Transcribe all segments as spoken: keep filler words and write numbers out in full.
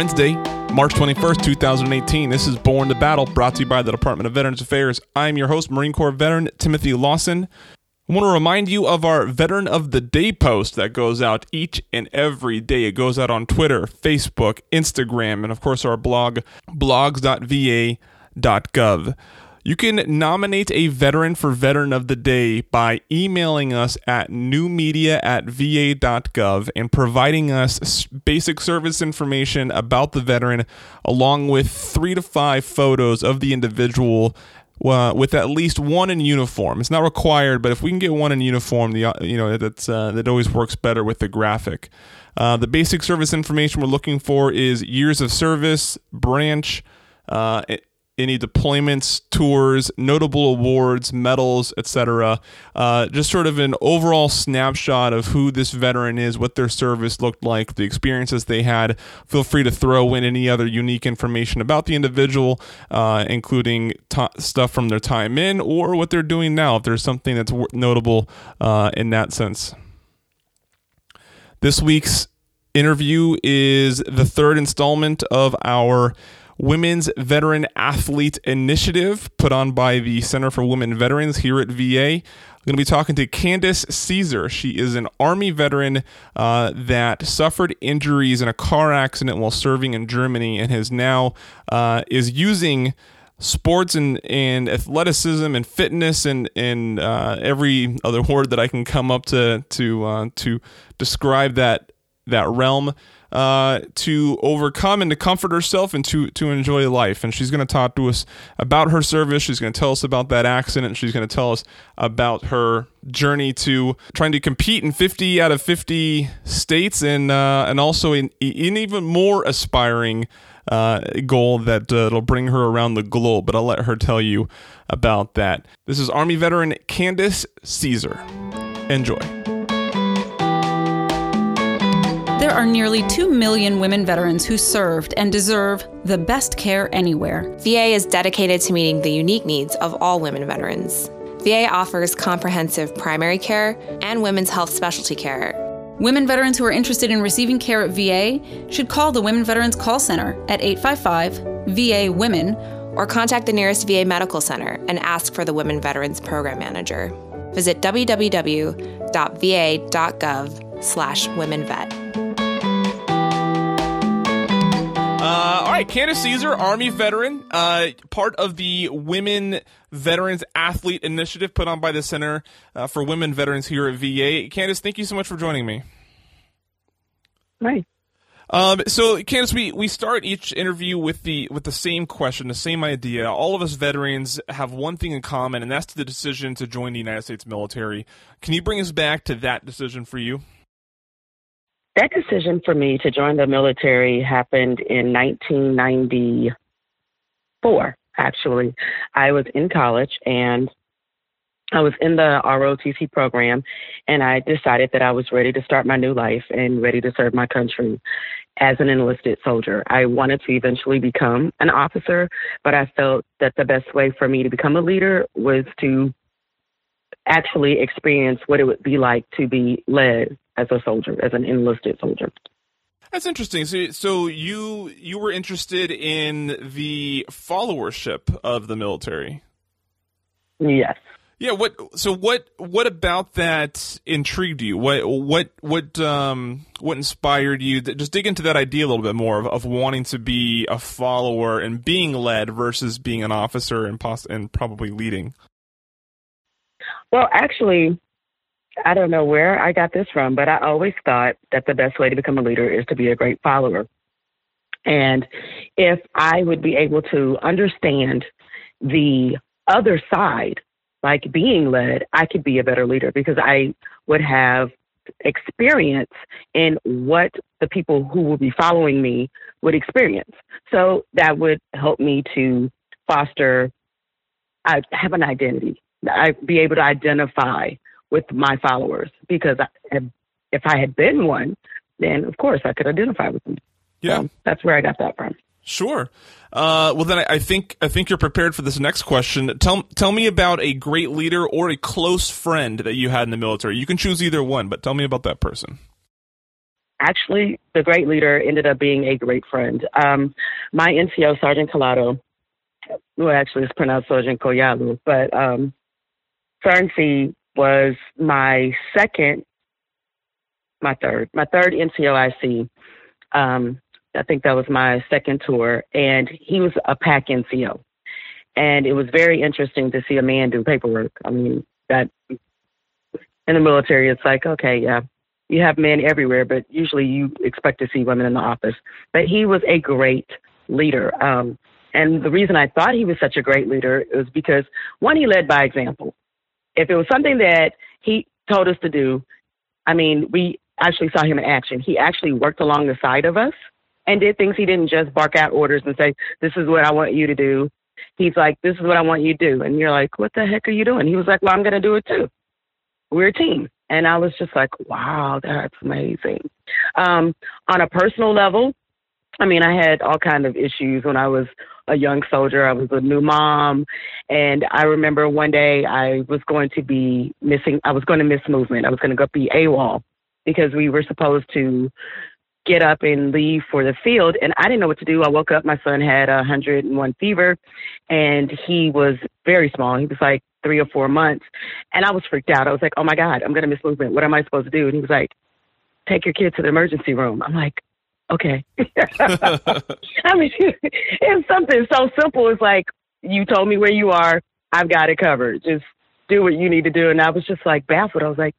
Wednesday, March twenty-first, two thousand eighteen. This is Born to Battle, brought to you by the Department of Veterans Affairs. I'm your host, Marine Corps veteran Timothy Lawson. I want to remind you of our Veteran of the Day post that goes out each and every day. It goes out on Twitter, Facebook, Instagram, and of course our blog, blogs dot v a dot gov. You can nominate a veteran for Veteran of the Day by emailing us at newmedia at v a dot gov and providing us basic service information about the veteran, along with three to five photos of the individual uh, with at least one in uniform. It's not required, but if we can get one in uniform, the you know that's uh, that always works better with the graphic. Uh, the basic service information we're looking for is years of service, branch, Uh, it, any deployments, tours, notable awards, medals, et cetera. Uh, just sort of an overall snapshot of who this veteran is, what their service looked like, the experiences they had. Feel free to throw in any other unique information about the individual, uh, including t- stuff from their time in or what they're doing now, if there's something that's notable uh, in that sense. This week's interview is the third installment of our Women's Veteran Athlete Initiative put on by the Center for Women Veterans here at V A. I'm going to be talking to Candace Caesar. She is an Army veteran uh, that suffered injuries in a car accident while serving in Germany and has now uh, is using sports and, and athleticism and fitness and and uh, every other word that I can come up to to uh, to describe that that realm. Uh, to overcome and to comfort herself and to to enjoy life. And she's going to talk to us about her service. She's going to tell us about that accident. She's going to tell us about her journey to trying to compete in fifty out of fifty states and uh, and also an even more aspiring uh, goal that uh, it'll bring her around the globe. But I'll let her tell you about that. This is Army veteran Candace Caesar. Enjoy. There are nearly two million women veterans who served and deserve the best care anywhere. V A is dedicated to meeting the unique needs of all women veterans. V A offers comprehensive primary care and women's health specialty care. Women veterans who are interested in receiving care at V A should call the Women Veterans Call Center at eight five five V A Women or contact the nearest V A Medical Center and ask for the Women Veterans Program Manager. Visit w w w dot v a dot gov slash women vet. Uh, all right, Candace Caesar, Army veteran, uh, part of the Women Veterans Athlete Initiative put on by the Center uh, for Women Veterans here at V A. Candace, thank you so much for joining me. Hi. Um, so, Candace, we, we start each interview with the with the same question, the same idea. All of us veterans have one thing in common, and that's the decision to join the United States military. Can you bring us back to that decision for you? That decision for me to join the military happened in nineteen ninety-four, actually. I was in college, and I was in the R O T C program, and I decided that I was ready to start my new life and ready to serve my country as an enlisted soldier. I wanted to eventually become an officer, but I felt that the best way for me to become a leader was to actually experience what it would be like to be led as a soldier, as an enlisted soldier. That's interesting. So, so you you were interested in the followership of the military. Yes. Yeah. What? So what? What about that intrigued you? What? What? What? Um. What inspired you? Just dig into that idea a little bit more of, of wanting to be a follower and being led versus being an officer and poss- and probably leading. Well, actually, I don't know where I got this from, but I always thought that the best way to become a leader is to be a great follower. And if I would be able to understand the other side, like being led, I could be a better leader because I would have experience in what the people who will be following me would experience. So that would help me to foster, I have an identity. I'd be able to identify with my followers because I, if I had been one, then of course I could identify with them. Yeah. So that's where I got that from. Sure. Uh, well, then I, I think I think you're prepared for this next question. Tell tell me about a great leader or a close friend that you had in the military. You can choose either one, but tell me about that person. actually, the great leader ended up being a great friend. Um, my N C O, Sergeant Collado, who actually is pronounced Sergeant Collado, but um, Ferncy was my second, my third, my third N C O I C. Um, I think that was my second tour, and he was a PAC N C O. And it was very interesting to see a man do paperwork. I mean, that in the military, it's like, okay, yeah, you have men everywhere, but usually you expect to see women in the office. But he was a great leader. Um, and the reason I thought he was such a great leader is because, one, he led by example. If it was something that he told us to do, I mean, we actually saw him in action. He actually worked along the side of us and did things. He didn't just bark out orders and say, this is what I want you to do. He's like, this is what I want you to do. And you're like, what the heck are you doing? He was like, well, I'm going to do it too. We're a team. And I was just like, wow, that's amazing. Um, on a personal level, I mean, I had all kinds of issues when I was a young soldier. I was a new mom. And I remember one day I was going to be missing. I was going to miss movement. I was going to go be AWOL because we were supposed to get up and leave for the field. And I didn't know what to do. I woke up, my son had a one hundred and one fever, and he was very small. He was like three or four months. And I was freaked out. I was like, oh my God, I'm going to miss movement. What am I supposed to do? And he was like, take your kid to the emergency room. I'm like, okay. I mean, it's something so simple. It's like, you told me where you are. I've got it covered. Just do what you need to do. And I was just like baffled. I was like,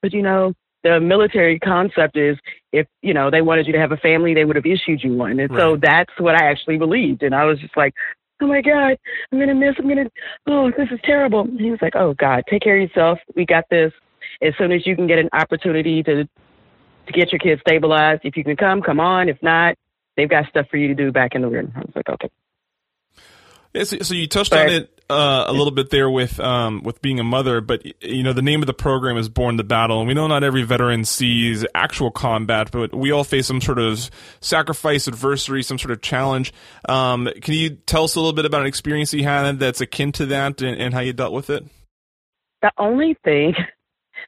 but you know, the military concept is if, you know, they wanted you to have a family, they would have issued you one. And right. So that's what I actually believed. And I was just like, oh my God, I'm going to miss, I'm going to, oh, this is terrible. And he was like, oh God, take care of yourself. We got this. As soon as you can get an opportunity to to get your kids stabilized, if you can come, come on. If not, they've got stuff for you to do back in the room. I was like, okay. Yeah, so, so you touched but, on it uh, a little bit there with um, with being a mother, but you know the name of the program is Born to Battle, and we know not every veteran sees actual combat, but we all face some sort of sacrifice, adversity, some sort of challenge. Um, can you tell us a little bit about an experience you had that's akin to that, and, and how you dealt with it? The only thing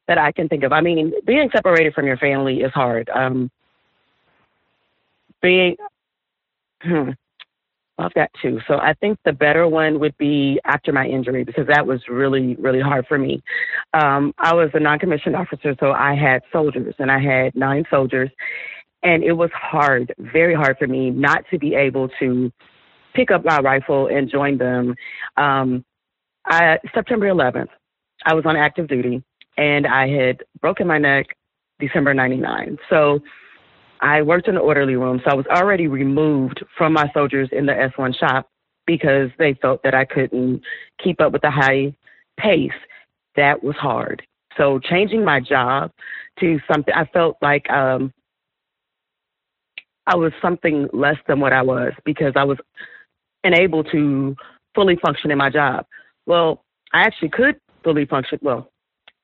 that I can think of, I mean, being separated from your family is hard. Um, being hmm. I've got two. So I think the better one would be after my injury, because that was really, really hard for me. Um, I was a non-commissioned officer, so I had soldiers, and I had nine soldiers. And it was hard, very hard for me not to be able to pick up my rifle and join them. Um, I, September eleventh, I was on active duty, and I had broken my neck December ninety-nine. So I worked in the orderly room, so I was already removed from my soldiers in the S one shop because they felt that I couldn't keep up with the high pace. That was hard. So changing my job to something, I felt like um, I was something less than what I was because I was unable to fully function in my job. Well, I actually could fully function. Well,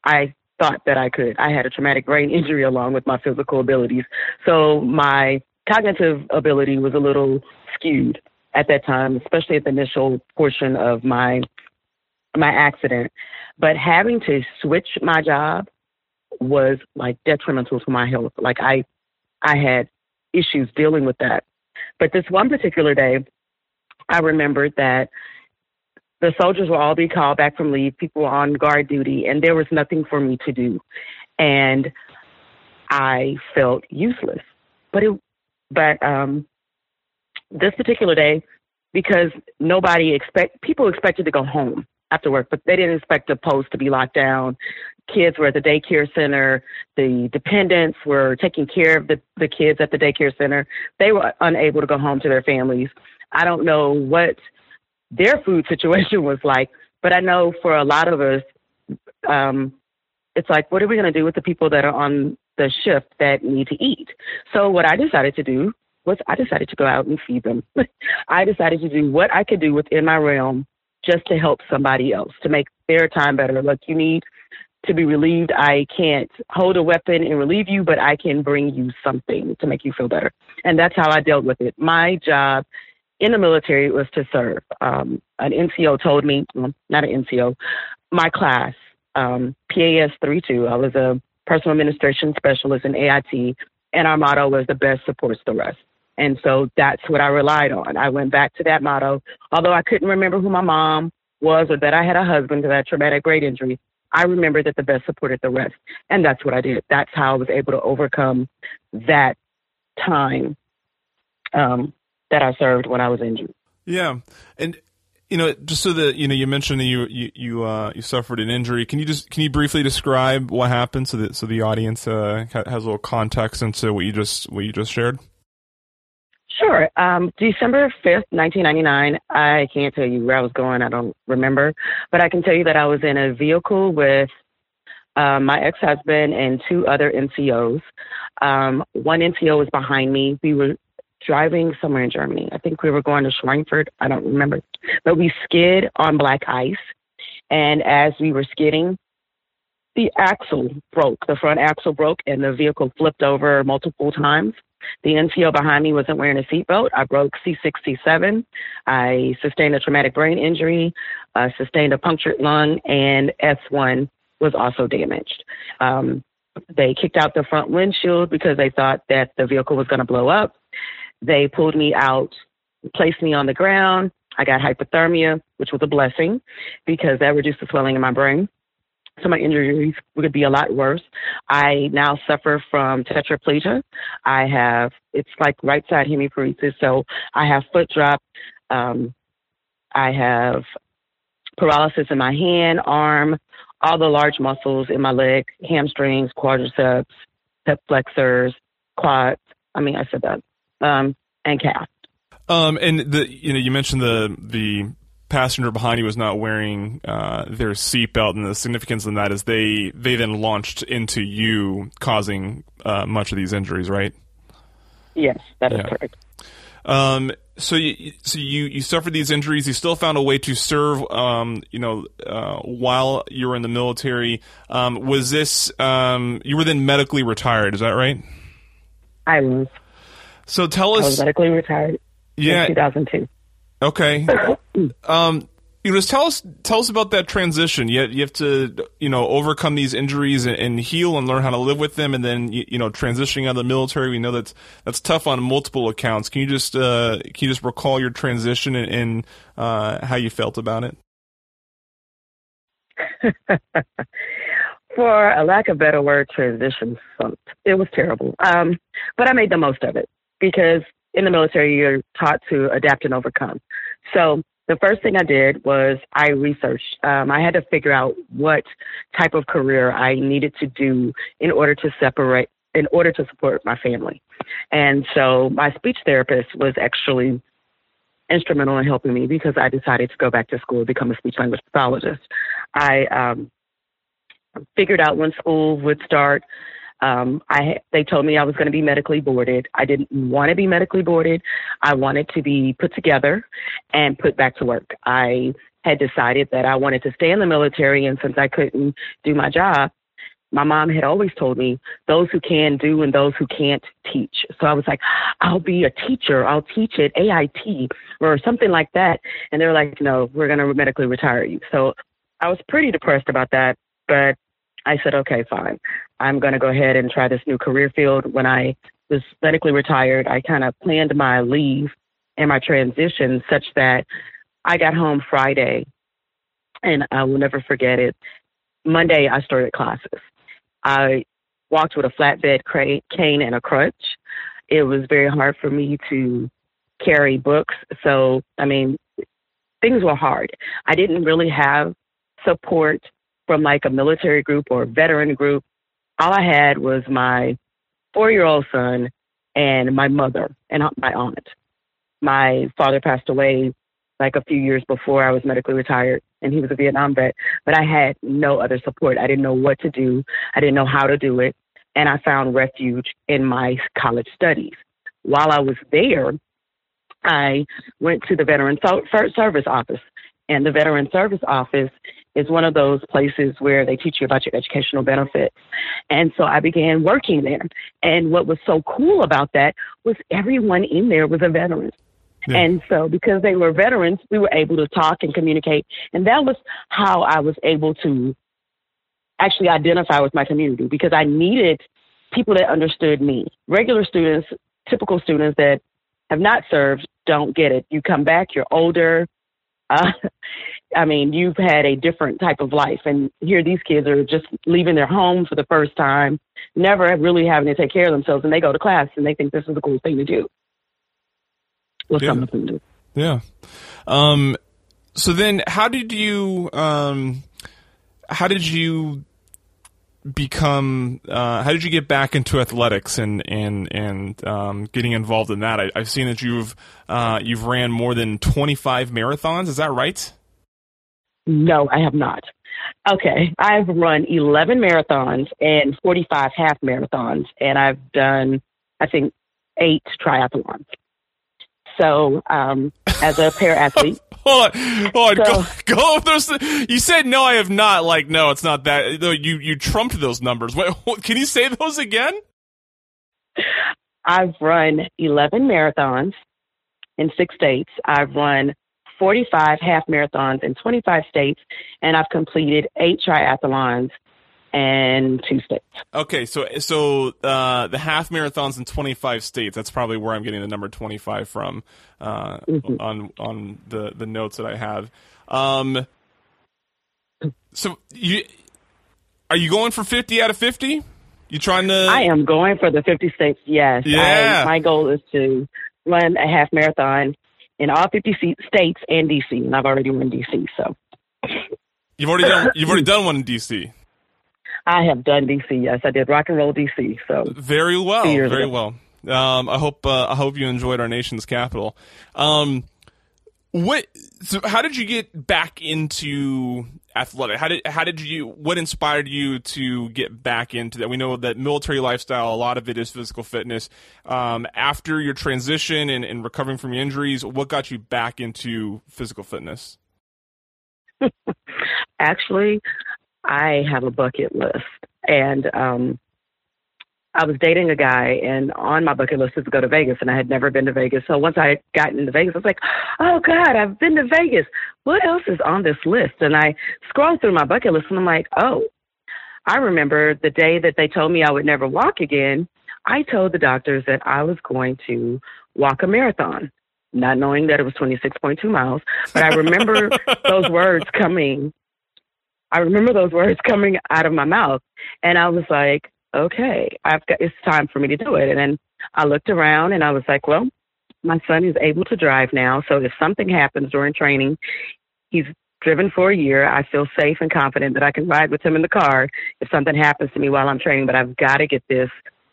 I thought that I could. I had a traumatic brain injury along with my physical abilities. So my cognitive ability was a little skewed at that time, especially at the initial portion of my my accident. But having to switch my job was like detrimental to my health. Like I I had issues dealing with that. But this one particular day, I remembered that the soldiers will all be called back from leave. People were on guard duty, and there was nothing for me to do. And I felt useless. But it, but um, this particular day, because nobody expect people expected to go home after work, but they didn't expect the post to be locked down. Kids were at the daycare center. The dependents were taking care of the, the kids at the daycare center. They were unable to go home to their families. I don't know what their food situation was like, but I know for a lot of us, um, it's like, what are we going to do with the people that are on the shift that need to eat? So what I decided to do was I decided to go out and feed them. I decided to do what I could do within my realm just to help somebody else, to make their time better. Look, you need to be relieved. I can't hold a weapon and relieve you, but I can bring you something to make you feel better. And that's how I dealt with it. My job in the military, it was to serve. Um, an N C O told me, well, not an N C O, my class, um, P A S thirty-two, I was a personal administration specialist in A I T. And our motto was the best supports the rest. And so that's what I relied on. I went back to that motto. Although I couldn't remember who my mom was or that I had a husband that had traumatic brain injury, I remembered that the best supported the rest. And that's what I did. That's how I was able to overcome that time um, that I served when I was injured. Yeah. And, you know, just so that, you know, you mentioned that you, you, you, uh, you suffered an injury. Can you just, can you briefly describe what happened so that, so the audience, uh, has a little context into what you just, what you just shared? Sure. Um, December fifth, nineteen ninety-nine, I can't tell you where I was going. I don't remember, but I can tell you that I was in a vehicle with, uh, my ex-husband and two other N C Os. Um, one N C O was behind me. We were driving somewhere in Germany. I think we were going to Schweinfurt. I don't remember. But we skid on black ice. And as we were skidding, the axle broke. The front axle broke and the vehicle flipped over multiple times. The N C O behind me wasn't wearing a seatbelt. I broke C six, C seven. I sustained a traumatic brain injury, uh, sustained a punctured lung, and S one was also damaged. Um, they kicked out the front windshield because they thought that the vehicle was going to blow up. They pulled me out, placed me on the ground. I got hypothermia, which was a blessing because that reduced the swelling in my brain. So my injuries would be a lot worse. I now suffer from tetraplegia. I have, it's like right side hemiparesis. So I have foot drop. Um, I have paralysis in my hand, arm, all the large muscles in my leg, hamstrings, quadriceps, pec flexors, quads. I mean, I said that. Um, and calf. Um, and the, you know, you mentioned the, the passenger behind you was not wearing, uh, their seatbelt, and the significance in that is they, they then launched into you, causing, uh, much of these injuries, right? Yes, that yeah. is correct. Um, so you, so you, you suffered these injuries. You still found a way to serve, um, you know, uh, while you were in the military. Um, was this, um, you were then medically retired. Is that right? I was. So tell us. I was medically retired. Yeah, in two thousand two. Okay. um, you know, just tell us tell us about that transition. You you have to you know overcome these injuries and, and heal and learn how to live with them, and then you, you know transitioning out of the military. We know that's that's tough on multiple accounts. Can you just uh, can you just recall your transition and, and uh, how you felt about it? For a lack of better word, transition sucked. It was terrible, um, but I made the most of it. Because in the military, you're taught to adapt and overcome. So the first thing I did was I researched. Um, I had to figure out what type of career I needed to do in order to separate, in order to support my family. And so my speech therapist was actually instrumental in helping me because I decided to go back to school and become a speech language pathologist. I um, figured out when school would start. Um, I, they told me I was going to be medically boarded. I didn't want to be medically boarded. I wanted to be put together and put back to work. I had decided that I wanted to stay in the military. And since I couldn't do my job, my mom had always told me those who can do and those who can't teach. So I was like, I'll be a teacher. I'll teach at A I T or something like that. And they were like, no, we're going to medically retire you. So I was pretty depressed about that, but I said, okay, fine. I'm going to go ahead and try this new career field. When I was medically retired, I kind of planned my leave and my transition such that I got home Friday, and I will never forget it. Monday, I started classes. I walked with a flatbed cane and a crutch. It was very hard for me to carry books. So, I mean, things were hard. I didn't really have support from like a military group or a veteran group. All I had was my four-year-old son and my mother and my aunt. My father passed away like a few years before I was medically retired, and he was a Vietnam vet, but I had no other support. I didn't know what to do. I didn't know how to do it, and I found refuge in my college studies. While I was there, I went to the Veteran Service Office, and the Veteran Service Office is one of those places where they teach you about your educational benefits. And so I began working there. And what was so cool about that was everyone in there was a veteran. Yeah. And so because they were veterans, we were able to talk and communicate. And that was how I was able to actually identify with my community, because I needed people that understood me. Regular students, typical students that have not served, don't get it. You come back, you're older. Uh, I mean, you've had a different type of life. And here these kids are just leaving their home for the first time, never really having to take care of themselves. And they go to class and they think this is a cool thing to do. Well, yeah. something to do. Yeah. Um, so then how did you, um, how did you become, uh, how did you get back into athletics and, and, and, um, getting involved in that? I, I've seen that you've, uh, you've ran more than twenty-five marathons. Is that right? No, I have not. Okay. I've run eleven marathons and forty-five half marathons, and I've done, I think, eight triathlons. So, um, as a para athlete, hold on, hold on, so, go, go over those. You said no, I have not. Like, no, it's not that. You you trumped those numbers. Wait, can you say those again? I've run eleven marathons in six states. I've run forty-five half marathons in twenty-five states, and I've completed eight triathlons and two states. Okay, so so uh, the half marathons in twenty-five states, that's probably where I'm getting the number twenty-five from uh, mm-hmm. on on the, the notes that I have. Um, so you are you going for fifty out of fifty? You trying to... I am going for the fifty states, yes. Yeah. I, my goal is to run a half marathon in all fifty states and D C, and I've already run D C, so... You've already done, you've already done one in D C? I have done D C. Yes, I did Rock and Roll D C. So very well, very well. Um, I hope uh, I hope you enjoyed our nation's capital. Um, what? So, how did you get back into athletics? How did how did you? What inspired you to get back into that? We know that military lifestyle, a lot of it is physical fitness. Um, after your transition and, and recovering from your injuries, what got you back into physical fitness? Actually, I have a bucket list, and um, I was dating a guy, and on my bucket list is to go to Vegas, and I had never been to Vegas. So once I had gotten into Vegas, I was like, oh God, I've been to Vegas. What else is on this list? And I scrolled through my bucket list and I'm like, oh, I remember the day that they told me I would never walk again. I told the doctors that I was going to walk a marathon, not knowing that it was twenty-six point two miles. But I remember those words coming I remember those words coming out of my mouth, and I was like, okay, I've got, it's time for me to do it. And then I looked around and I was like, well, my son is able to drive now. So if something happens during training, he's driven for a year. I feel safe and confident that I can ride with him in the car if something happens to me while I'm training, but I've got to get this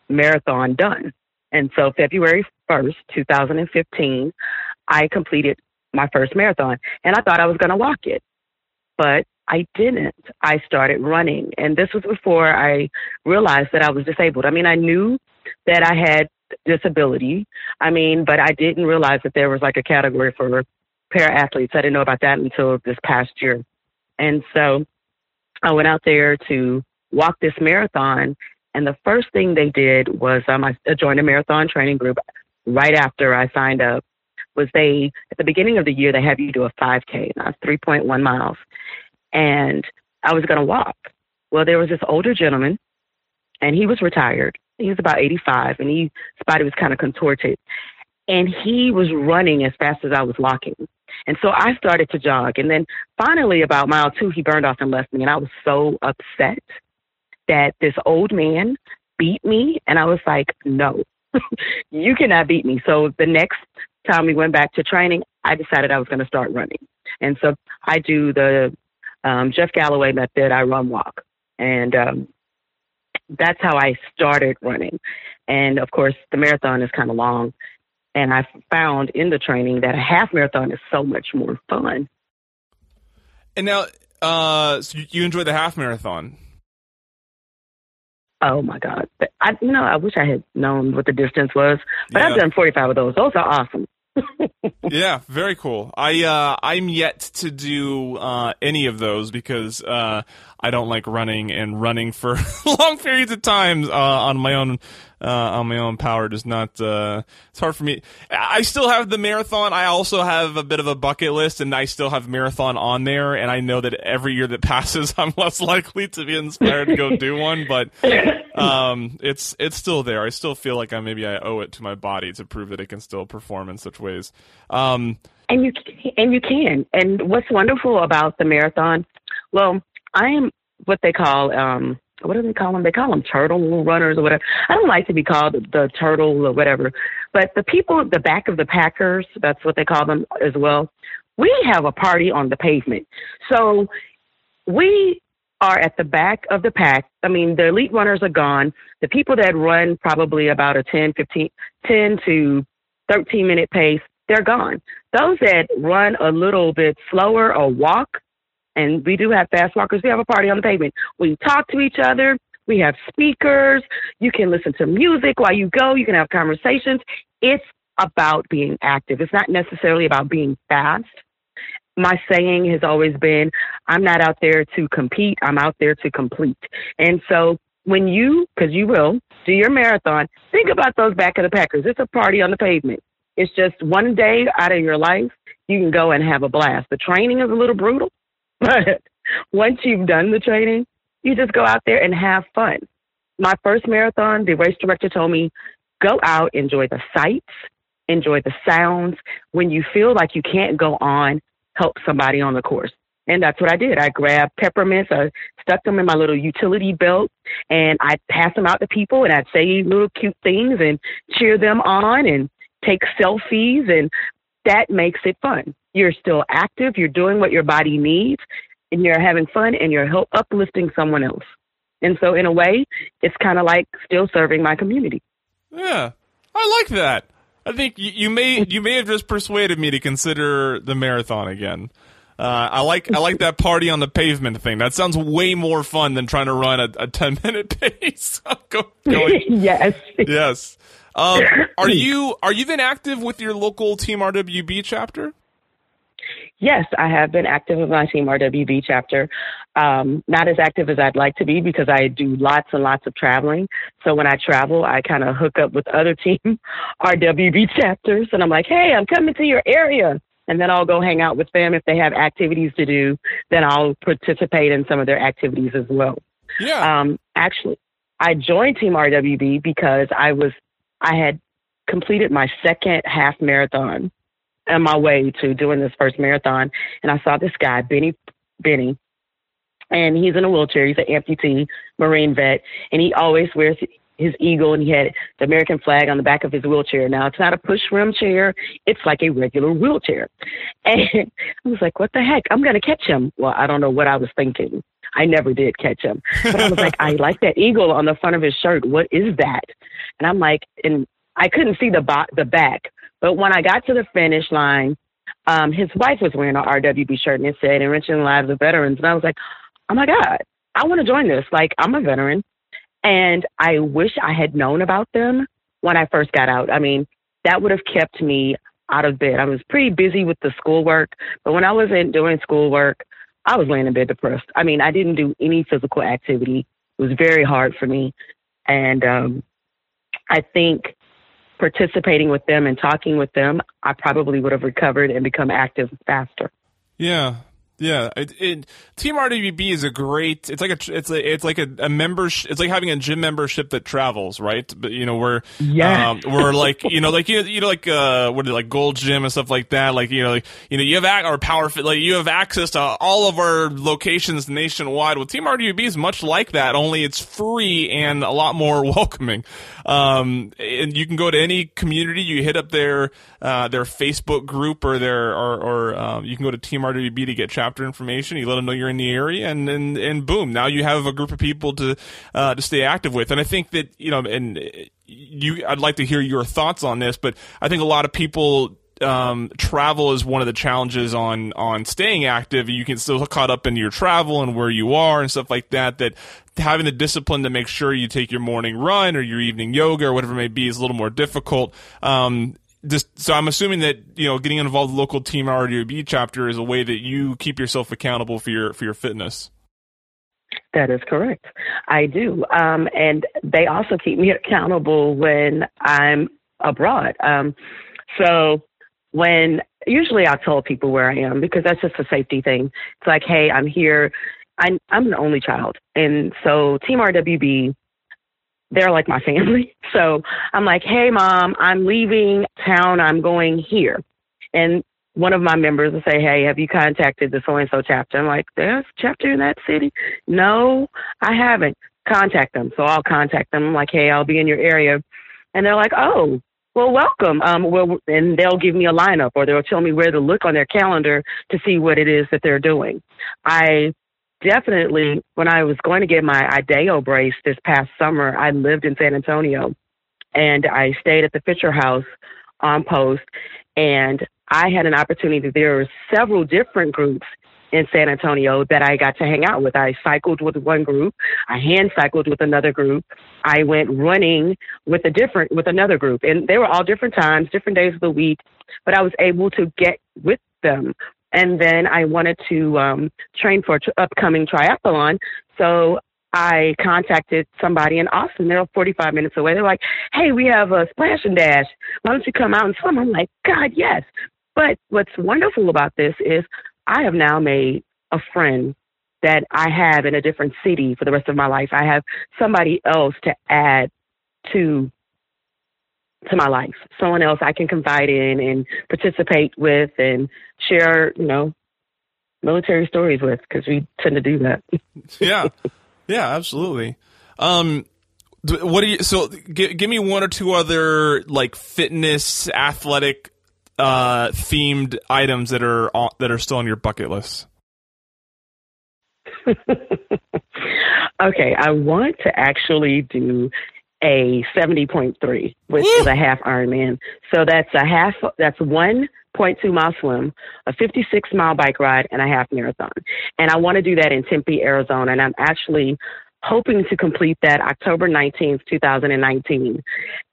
marathon done. And so February first, two thousand fifteen, I completed my first marathon, and I thought I was going to walk it, but I didn't. I started running. And this was before I realized that I was disabled. I mean, I knew that I had disability. I mean, but I didn't realize that there was like a category for para athletes. I didn't know about that until this past year. And so I went out there to walk this marathon. And the first thing they did was um, I joined a marathon training group right after I signed up. Was they, at the beginning of the year, they have you do a five K, and I was three point one miles. And I was going to walk. Well, there was this older gentleman, and he was retired. He was about eighty-five, and he, his body was kind of contorted. And he was running as fast as I was walking. And so I started to jog. And then finally, about mile two, he burned off and left me. And I was so upset that this old man beat me. And I was like, no, you cannot beat me. So the next time we went back to training, I decided I was going to start running. And so I do the Um, Jeff Galloway method, I run walk. And um, that's how I started running. And of course, the marathon is kind of long. And I found in the training that a half marathon is so much more fun. And now, uh, so you enjoy the half marathon? Oh my God. I, you know, I wish I had known what the distance was, but yeah. I've done forty-five of those. Those are awesome. Yeah, very cool. I uh, I'm yet to do uh, any of those because uh, I don't like running, and running for long periods of time uh, on my own uh, on my own power does not. Uh, it's hard for me. I still have the marathon. I also have a bit of a bucket list, and I still have marathon on there. And I know that every year that passes, I'm less likely to be inspired to go do one. But um, it's it's still there. I still feel like I maybe I owe it to my body to prove that it can still perform in such ways. Um, and you and you can. And what's wonderful about the marathon? Well, I am what they call, um, what do they call them? They call them turtle runners or whatever. I don't like to be called the turtle or whatever, but the people at the back of the packers, that's what they call them as well. We have a party on the pavement. So we are at the back of the pack. I mean, the elite runners are gone. The people that run probably about a ten, fifteen, ten to thirteen minute pace, they're gone. Those that run a little bit slower or walk, and we do have fast walkers. We have a party on the pavement. We talk to each other. We have speakers. You can listen to music while you go. You can have conversations. It's about being active. It's not necessarily about being fast. My saying has always been, I'm not out there to compete. I'm out there to complete. And so when you, because you will, do your marathon, think about those back of the packers. It's a party on the pavement. It's just one day out of your life, you can go and have a blast. The training is a little brutal. But once you've done the training, you just go out there and have fun. My first marathon, the race director told me, go out, enjoy the sights, enjoy the sounds. When you feel like you can't go on, help somebody on the course. And that's what I did. I grabbed peppermints. I stuck them in my little utility belt, and I'd pass them out to people, and I'd say little cute things and cheer them on and take selfies, and that makes it fun. You're still active, you're doing what your body needs, and you're having fun, and you're help uplifting someone else. And so in a way, it's kind of like still serving my community. Yeah, I like that. I think you, you may you may have just persuaded me to consider the marathon again. Uh, I like I like that party on the pavement thing. That sounds way more fun than trying to run a, a ten-minute pace. Go, going. Yes. Yes. Um, are you are you been active with your local Team R W B chapter? Yes, I have been active with my Team R W B chapter. Um, not as active as I'd like to be because I do lots and lots of traveling. So when I travel, I kind of hook up with other Team R W B chapters. And I'm like, hey, I'm coming to your area. And then I'll go hang out with them. If they have activities to do, then I'll participate in some of their activities as well. Yeah. Um, actually, I joined Team R W B because I was I had completed my second half marathon on my way to doing this first marathon. And I saw this guy, Benny, Benny, and he's in a wheelchair. He's an amputee, Marine vet, and he always wears his eagle, and he had the American flag on the back of his wheelchair. Now, it's not a push rim chair. It's like a regular wheelchair. And I was like, what the heck? I'm going to catch him. Well, I don't know what I was thinking. I never did catch him. But I was like, I like that eagle on the front of his shirt. What is that? And I'm like, and I couldn't see the bo- the back. But when I got to the finish line, um, his wife was wearing an R W B shirt, and it said, Enriching the Lives of Veterans. And I was like, oh, my God, I want to join this. Like, I'm a veteran, and I wish I had known about them when I first got out. I mean, that would have kept me out of bed. I was pretty busy with the schoolwork, but when I wasn't doing schoolwork, I was laying in bed depressed. I mean, I didn't do any physical activity. It was very hard for me, and um, I think participating with them and talking with them, I probably would have recovered and become active faster. Yeah. Yeah. It, it, Team R W B is a great, it's like a, it's a, it's like a, a membership. It's like having a gym membership that travels, right? But you know, we're, yeah. um, we're like, you know, like, you know, you know, like, uh, what are they, like Gold Gym and stuff like that. Like, you know, like, you know, you have ac- or Power Fit, like you have access to all of our locations nationwide. Well, Team R W B is much like that, only it's free and a lot more welcoming. Um, and you can go to any community, you hit up their, uh, their Facebook group or their, or, or, um, you can go to Team R W B to get chapter information. You let them know you're in the area, and and and boom, now you have a group of people to uh to stay active with. And I think that, you know, and you I'd like to hear your thoughts on this, but I think a lot of people um travel is one of the challenges on on staying active. You can still get caught up in your travel and where you are and stuff like that, that having the discipline to make sure you take your morning run or your evening yoga or whatever it may be is a little more difficult. um Just, so I'm assuming that, you know, getting involved with the local Team R W B chapter is a way that you keep yourself accountable for your for your fitness. That is correct. I do. Um, and they also keep me accountable when I'm abroad. Um, so when usually I tell people where I am, because that's just a safety thing. It's like, hey, I'm here. I'm, I'm an only child. And so Team R W B, they're like my family. So I'm like, hey, Mom, I'm leaving town. I'm going here. And one of my members will say, hey, have you contacted the so-and-so chapter? I'm like, there's a chapter in that city? No, I haven't. Contact them. So I'll contact them. I'm like, hey, I'll be in your area. And they're like, oh, well, welcome. Um, well, and they'll give me a lineup, or they'll tell me where to look on their calendar to see what it is that they're doing. I definitely, when I was going to get my IDEO brace this past summer, I lived in San Antonio, and I stayed at the Fisher House on post, and I had an opportunity. There were several different groups in San Antonio that I got to hang out with. I cycled with one group. I hand cycled with another group. I went running with a different, with another group, and they were all different times, different days of the week, but I was able to get with them. And then I wanted to um, train for an tr- upcoming triathlon. So I contacted somebody in Austin. They're forty-five minutes away. They're like, hey, we have a splash and dash. Why don't you come out and swim? I'm like, God, yes. But what's wonderful about this is I have now made a friend that I have in a different city for the rest of my life. I have somebody else to add to to my life, someone else I can confide in and participate with and share, you know, military stories with, because we tend to do that. Yeah. Yeah, absolutely. Um, what do you, so g- give me one or two other like fitness, athletic, uh, themed items that are, on, that are still on your bucket list. Okay. I want to actually do a seventy point three, which is a half Ironman. So that's a half, that's one point two mile swim, a fifty-six mile bike ride, and a half marathon. And I want to do that in Tempe, Arizona. And I'm actually hoping to complete that October nineteenth, twenty nineteen.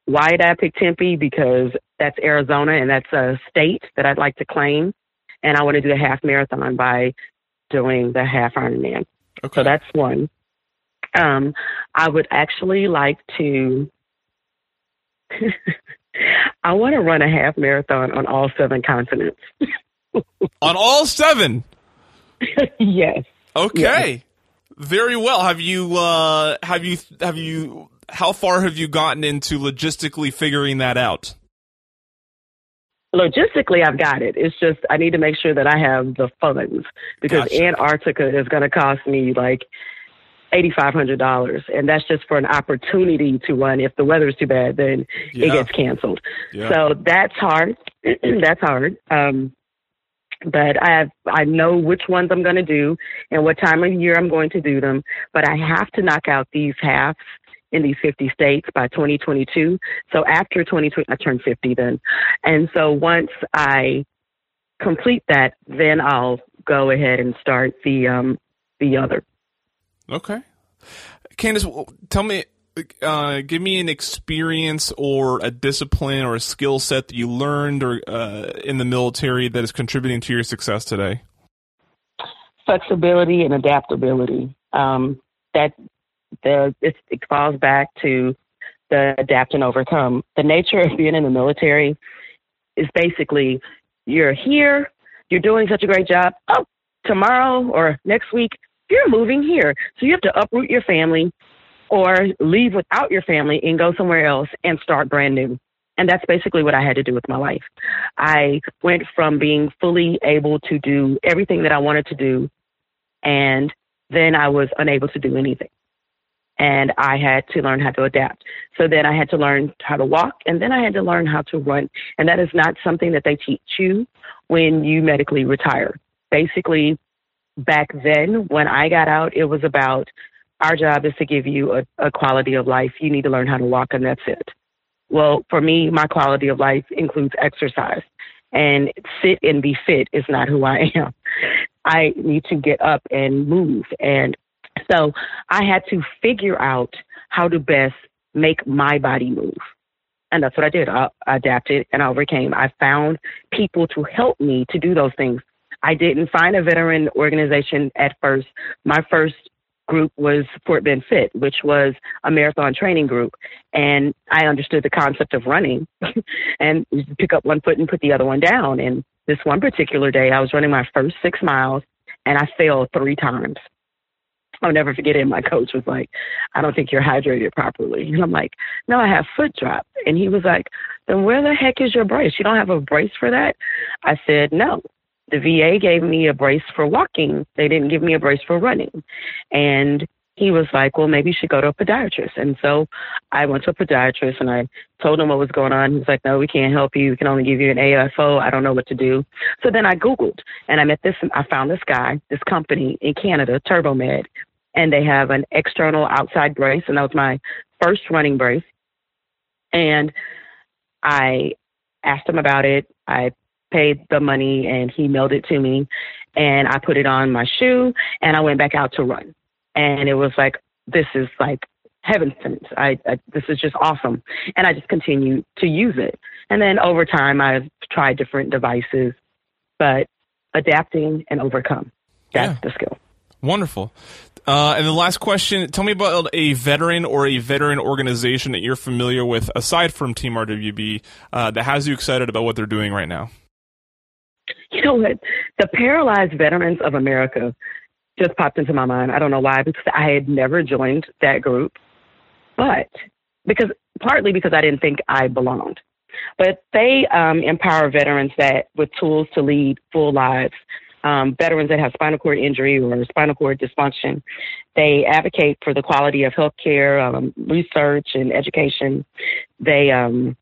Why did I pick Tempe? Because that's Arizona, and that's a state that I'd like to claim. And I want to do a half marathon by doing the half Ironman. Okay. So that's one. Um, I would actually like to, I want to run a half marathon on all seven continents. On all seven? Yes. Okay. Yes. Very well. Have you, uh, have you, have you, how far have you gotten into logistically figuring that out? Logistically, I've got it. It's just, I need to make sure that I have the funds, because gotcha. Antarctica is going to cost me like eight thousand five hundred dollars, and that's just for an opportunity to run. If the weather's too bad, then yeah. It gets canceled. Yeah. So that's hard. That's hard. Um, but I have, I know which ones I'm going to do and what time of year I'm going to do them. But I have to knock out these halves in these fifty states by twenty twenty-two. So after twenty twenty, I turn fifty then. And so once I complete that, then I'll go ahead and start the um, the other. Okay. Candace, tell me, uh, give me an experience or a discipline or a skill set that you learned or uh, in the military that is contributing to your success today. Flexibility and adaptability. Um, that the it, it falls back to the adapt and overcome. The nature of being in the military is basically you're here, you're doing such a great job. Oh, tomorrow or next week, you're moving here. So you have to uproot your family or leave without your family and go somewhere else and start brand new. And that's basically what I had to do with my life. I went from being fully able to do everything that I wanted to do, and then I was unable to do anything. And I had to learn how to adapt. So then I had to learn how to walk, and then I had to learn how to run. And that is not something that they teach you when you medically retire. Basically, back then, when I got out, it was about our job is to give you a, a quality of life. You need to learn how to walk, and that's it. Well, for me, my quality of life includes exercise, and sit and be fit is not who I am. I need to get up and move. And so I had to figure out how to best make my body move. And that's what I did. I adapted and overcame. I found people to help me to do those things. I didn't find a veteran organization at first. My first group was Fort Bend Fit, which was a marathon training group. And I understood the concept of running and pick up one foot and put the other one down. And this one particular day, I was running my first six miles and I failed three times. I'll never forget it. My coach was like, I don't think you're hydrated properly. And I'm like, no, I have foot drop. And he was like, then where the heck is your brace? You don't have a brace for that? I said, no. The V A gave me a brace for walking. They didn't give me a brace for running. And he was like, well, maybe you should go to a podiatrist. And so I went to a podiatrist and I told him what was going on. He was like, no, we can't help you. We can only give you an A F O. I don't know what to do. So then I Googled and I met this, I found this guy, this company in Canada, TurboMed, and they have an external outside brace. And that was my first running brace. And I asked him about it. I paid the money and he mailed it to me and I put it on my shoe and I went back out to run. And it was like, this is like heaven sent. I, I this is just awesome. And I just continued to use it. And then over time, I've tried different devices, but adapting and overcome. That's yeah. the skill. Wonderful. Uh, and the last question, tell me about a veteran or a veteran organization that you're familiar with, aside from Team R W B, uh, that has you excited about what they're doing right now. You know what? The Paralyzed Veterans of America just popped into my mind. I don't know why, because I had never joined that group, but because partly because I didn't think I belonged. But they um, empower veterans that with tools to lead full lives. Um, veterans that have spinal cord injury or spinal cord dysfunction, they advocate for the quality of healthcare, um, research, and education. They um,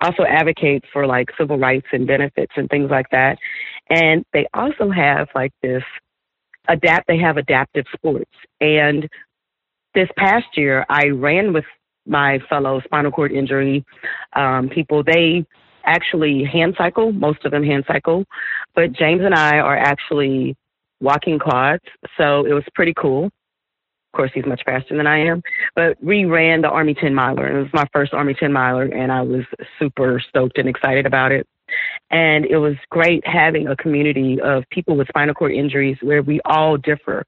also advocate for like civil rights and benefits and things like that. And they also have like this. Adapt. They have adaptive sports. And this past year, I ran with my fellow spinal cord injury um, people. They actually hand cycle. Most of them hand cycle. But James and I are actually walking quads. So it was pretty cool. Of course, he's much faster than I am. But we ran the Army ten miler. And it was my first Army ten miler. And I was super stoked and excited about it. And it was great having a community of people with spinal cord injuries where we all differ.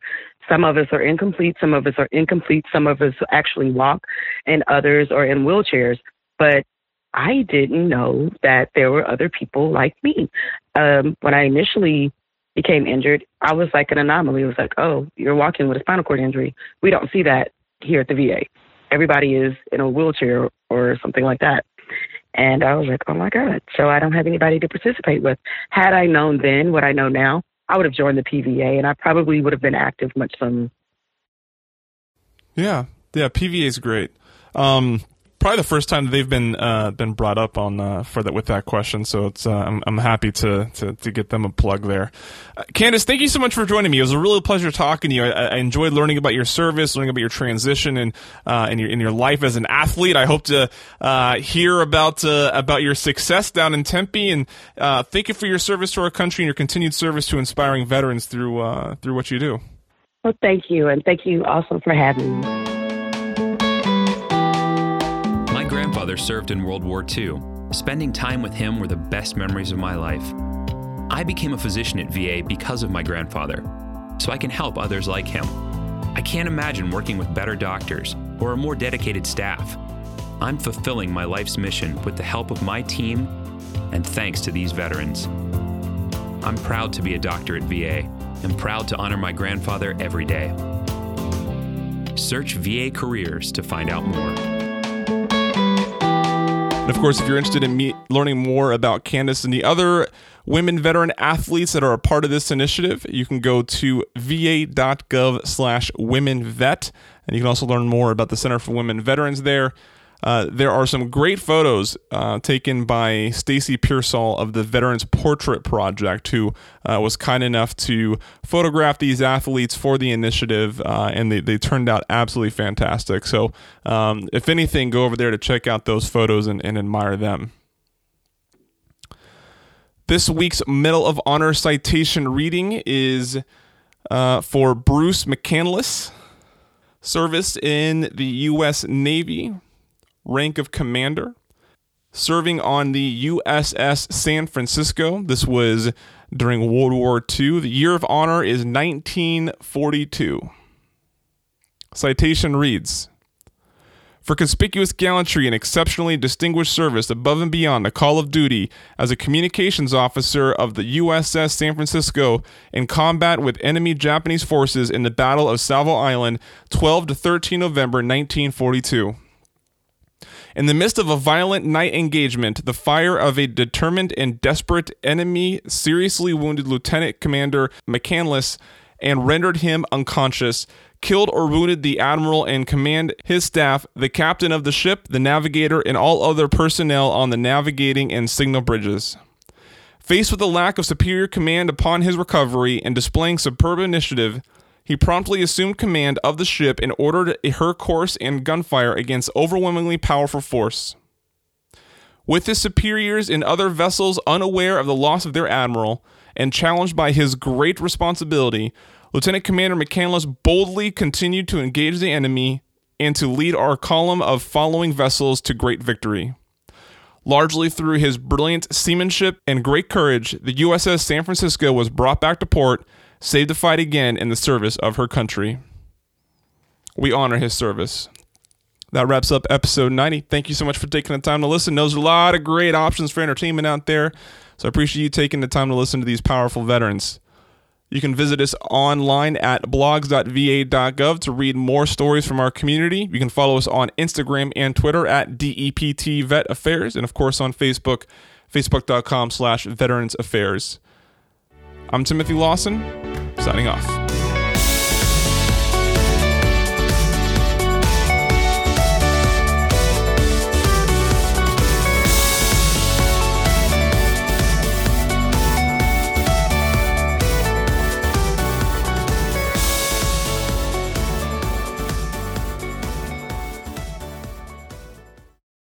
Some of us are incomplete, some of us are incomplete, some of us actually walk, and others are in wheelchairs. But I didn't know that there were other people like me. Um, when I initially became injured, I was like an anomaly. It was like, oh, you're walking with a spinal cord injury. We don't see that here at the V A. Everybody is in a wheelchair or something like that. And I was like, oh, my God, so I don't have anybody to participate with. Had I known then what I know now, I would have joined the P V A, and I probably would have been active much sooner. Yeah, yeah, P V A is great. Um, probably the first time they've been uh, been brought up on uh, for that with that question, so it's uh, I'm, I'm happy to, to, to get them a plug there. Uh, Candace, thank you so much for joining me. It was a real pleasure talking to you. I, I enjoyed learning about your service, learning about your transition, and uh, in your in your life as an athlete. I hope to uh, hear about uh, about your success down in Tempe, and uh, thank you for your service to our country and your continued service to inspiring veterans through uh, through what you do. Well, thank you, and thank you also for having me. Father served in World War Two. Spending time with him were the best memories of my life. I became a physician at V A because of my grandfather, so I can help others like him. I can't imagine working with better doctors or a more dedicated staff. I'm fulfilling my life's mission with the help of my team and thanks to these veterans. I'm proud to be a doctor at V A and proud to honor my grandfather every day. Search V A Careers to find out more. And of course, if you're interested in me learning more about Candace and the other women veteran athletes that are a part of this initiative, you can go to va.gov slash women vet. And you can also learn more about the Center for Women Veterans there. Uh, there are some great photos uh, taken by Stacy Pearsall of the Veterans Portrait Project, who uh, was kind enough to photograph these athletes for the initiative, uh, and they, they turned out absolutely fantastic. So um, if anything, go over there to check out those photos and, and admire them. This week's Medal of Honor citation reading is uh, for Bruce McCandless, service in the U S Navy. Rank of commander, serving on the U S S San Francisco. This was during World War Two. The year of honor is nineteen forty-two. Citation reads, "For conspicuous gallantry and exceptionally distinguished service above and beyond the call of duty as a communications officer of the U S S San Francisco in combat with enemy Japanese forces in the Battle of Savo Island, the twelfth to thirteenth of November, nineteen forty-two. In the midst of a violent night engagement, the fire of a determined and desperate enemy seriously wounded Lieutenant Commander McCandless and rendered him unconscious, killed or wounded the admiral and command, his staff, the captain of the ship, the navigator, and all other personnel on the navigating and signal bridges. Faced with the lack of superior command upon his recovery and displaying superb initiative, he promptly assumed command of the ship and ordered her course and gunfire against overwhelmingly powerful force. With his superiors in other vessels unaware of the loss of their admiral, and challenged by his great responsibility, Lieutenant Commander McCandless boldly continued to engage the enemy and to lead our column of following vessels to great victory. Largely through his brilliant seamanship and great courage, the U S S San Francisco was brought back to port, saved to fight again in the service of her country." We honor his service. That wraps up episode ninety. Thank you so much for taking the time to listen. There's a lot of great options for entertainment out there, so I appreciate you taking the time to listen to these powerful veterans. You can visit us online at blogs dot v a dot gov to read more stories from our community. You can follow us on Instagram and Twitter at D E P T Vet Affairs, and of course on Facebook, facebook dot com slash Veterans Affairs. I'm Timothy Lawson, signing off.